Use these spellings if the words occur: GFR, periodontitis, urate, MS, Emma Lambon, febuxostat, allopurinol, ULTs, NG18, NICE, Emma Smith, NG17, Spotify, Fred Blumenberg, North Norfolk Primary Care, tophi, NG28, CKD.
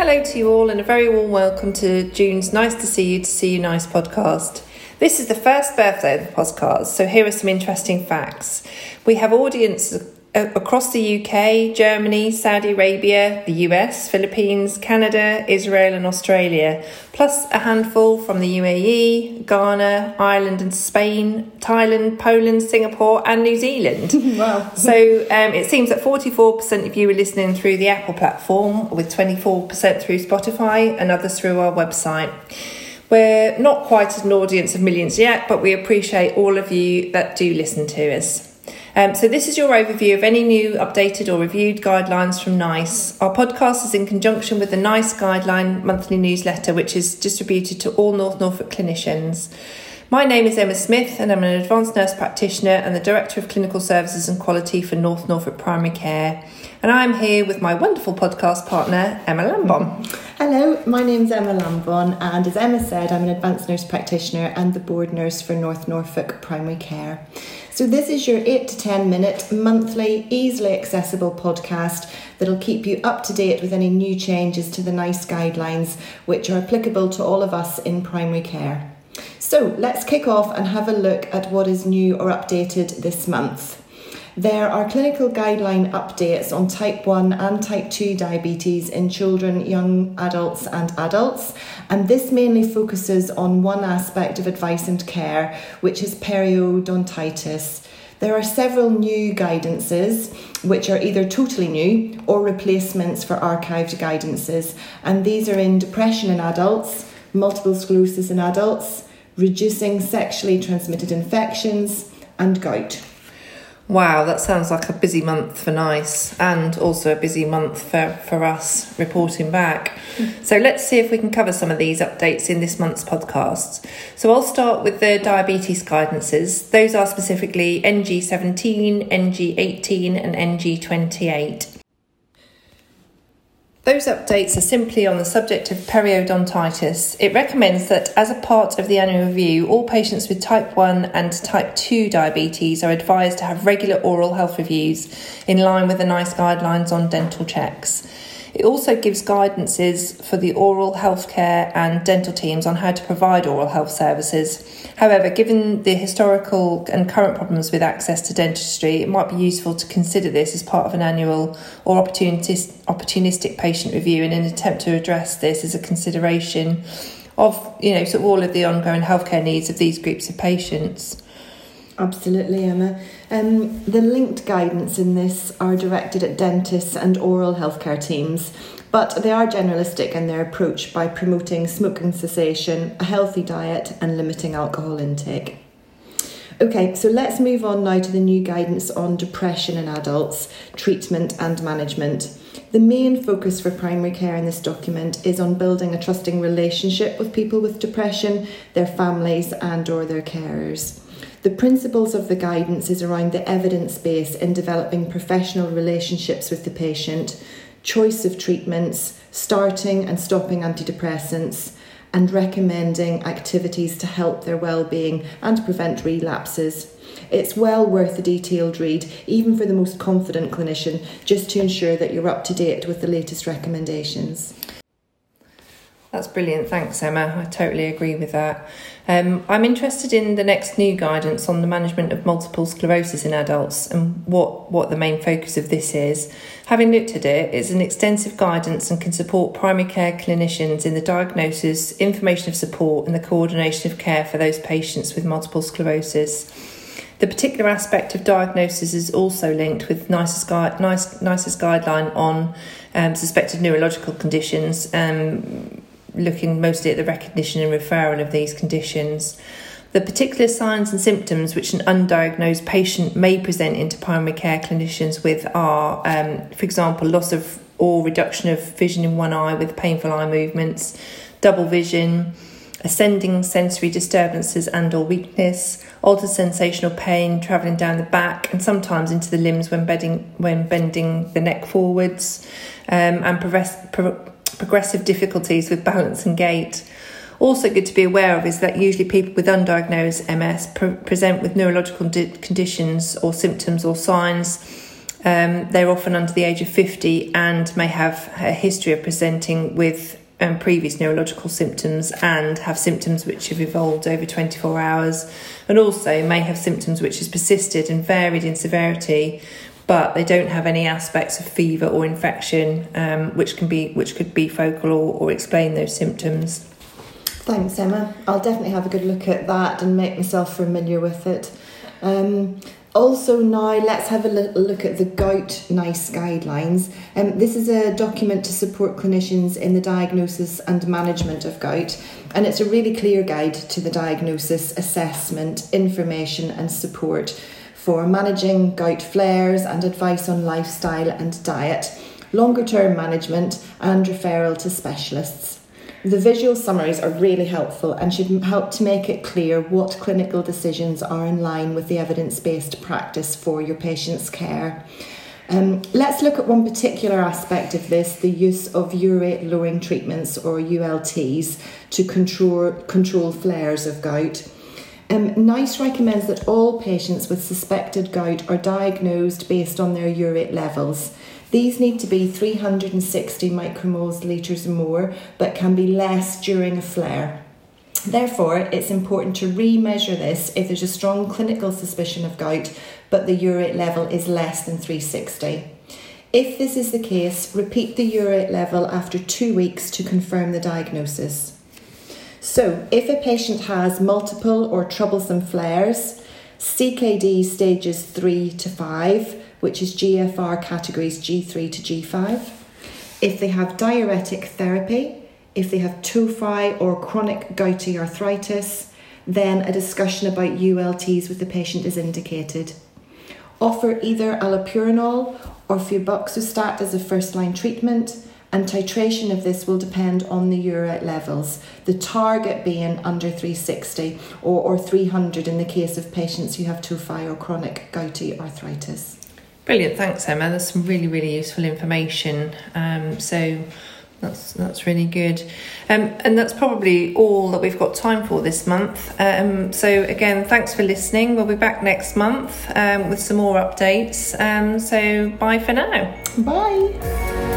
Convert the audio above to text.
Hello to you all and a very warm welcome to June's Nice to See You Nice podcast. This is the first birthday of the podcast, so here are some interesting facts. We have audiences across the UK, Germany, Saudi Arabia, the US, Philippines, Canada, Israel and Australia, plus a handful from the UAE, Ghana, Ireland and Spain, Thailand, Poland, Singapore and New Zealand. Wow. So it seems that 44% of you are listening through the Apple platform, with 24% through Spotify and others through our website. We're not quite an audience of millions yet, but we appreciate all of you that do listen to us. So this is your overview of any new, updated or reviewed guidelines from NICE. Our podcast is in conjunction with the NICE Guideline monthly newsletter, which is distributed to all North Norfolk clinicians. My name is Emma Smith and I'm an advanced nurse practitioner and the Director of Clinical Services and Quality for North Norfolk Primary Care. And I'm here with my wonderful podcast partner, Emma Lambon. Hello, my name's Emma Lambon and as Emma said, I'm an advanced nurse practitioner and the board nurse for North Norfolk Primary Care. So this is your 8 to 10 minute monthly, easily accessible podcast that'll keep you up to date with any new changes to the NICE guidelines, which are applicable to all of us in primary care. So let's kick off and have a look at what is new or updated this month. There are clinical guideline updates on type 1 and type 2 diabetes in children, young adults and adults, and this mainly focuses on one aspect of advice and care, which is periodontitis. There are several new guidances, which are either totally new or replacements for archived guidances, and these are in depression in adults, multiple sclerosis in adults, reducing sexually transmitted infections, and gout. Wow, that sounds like a busy month for NICE and also a busy month for us reporting back. So let's see if we can cover some of these updates in this month's podcast. So I'll start with the diabetes guidances. Those are specifically NG17, NG18 and NG28. Those updates are simply on the subject of periodontitis. It recommends that as a part of the annual review, all patients with type 1 and type 2 diabetes are advised to have regular oral health reviews in line with the NICE guidelines on dental checks. It also gives guidances for the oral healthcare and dental teams on how to provide oral health services. However, given the historical and current problems with access to dentistry, it might be useful to consider this as part of an annual or opportunistic patient review in an attempt to address this as a consideration of, sort of all of the ongoing healthcare needs of these groups of patients. Absolutely, Emma. The linked guidance in this are directed at dentists and oral healthcare teams, but they are generalistic in their approach by promoting smoking cessation, a healthy diet and limiting alcohol intake. Okay, so let's move on now to the new guidance on depression in adults, treatment and management. The main focus for primary care in this document is on building a trusting relationship with people with depression, their families and or their carers. The principles of the guidance is around the evidence base in developing professional relationships with the patient, choice of treatments, starting and stopping antidepressants, and recommending activities to help their well-being and prevent relapses. It's well worth a detailed read, even for the most confident clinician, just to ensure that you're up to date with the latest recommendations. That's brilliant. Thanks, Emma. I totally agree with that. I'm interested in the next new guidance on the management of multiple sclerosis in adults and what the main focus of this is. Having looked at it, it's an extensive guidance and can support primary care clinicians in the diagnosis, information of support and the coordination of care for those patients with multiple sclerosis. The particular aspect of diagnosis is also linked with NICE's guideline on suspected neurological conditions, looking mostly at the recognition and referral of these conditions. The particular signs and symptoms which an undiagnosed patient may present into primary care clinicians with are, for example, loss of or reduction of vision in one eye with painful eye movements, double vision, ascending sensory disturbances and or weakness, altered sensational pain travelling down the back and sometimes into the limbs when bending the neck forwards, and progressive difficulties with balance and gait. Also good to be aware of is that usually people with undiagnosed MS present with neurological conditions or symptoms or signs They're often under the age of 50 and may have a history of presenting with previous neurological symptoms and have symptoms which have evolved over 24 hours, and also may have symptoms which has persisted and varied in severity, but they don't have any aspects of fever or infection which could be focal or explain those symptoms. Thanks, Emma. I'll definitely have a good look at that and make myself familiar with it. Also now, let's have a look at the GOUT NICE guidelines. This is a document to support clinicians in the diagnosis and management of gout, and it's a really clear guide to the diagnosis, assessment, information and support for managing gout flares and advice on lifestyle and diet, longer term management and referral to specialists. The visual summaries are really helpful and should help to make it clear what clinical decisions are in line with the evidence-based practice for your patient's care. Let's look at one particular aspect of this, the use of urate-lowering treatments or ULTs to control flares of gout. NICE recommends that all patients with suspected gout are diagnosed based on their urate levels. These need to be 360 micromoles litres or more, but can be less during a flare. Therefore, it's important to re-measure this if there's a strong clinical suspicion of gout, but the urate level is less than 360. If this is the case, repeat the urate level after 2 weeks to confirm the diagnosis. So, if a patient has multiple or troublesome flares, CKD stages 3 to 5, which is GFR categories G3 to G5, if they have diuretic therapy, if they have tophi or chronic gouty arthritis, then a discussion about ULTs with the patient is indicated. Offer either allopurinol or febuxostat as a first-line treatment, and titration of this will depend on the urate levels, the target being under 360 or 300 in the case of patients who have tophi or chronic gouty arthritis. Brilliant, thanks Emma, that's some really, really useful information, so that's really good. And that's probably all that we've got time for this month. So again, thanks for listening, we'll be back next month with some more updates, so bye for now. Bye.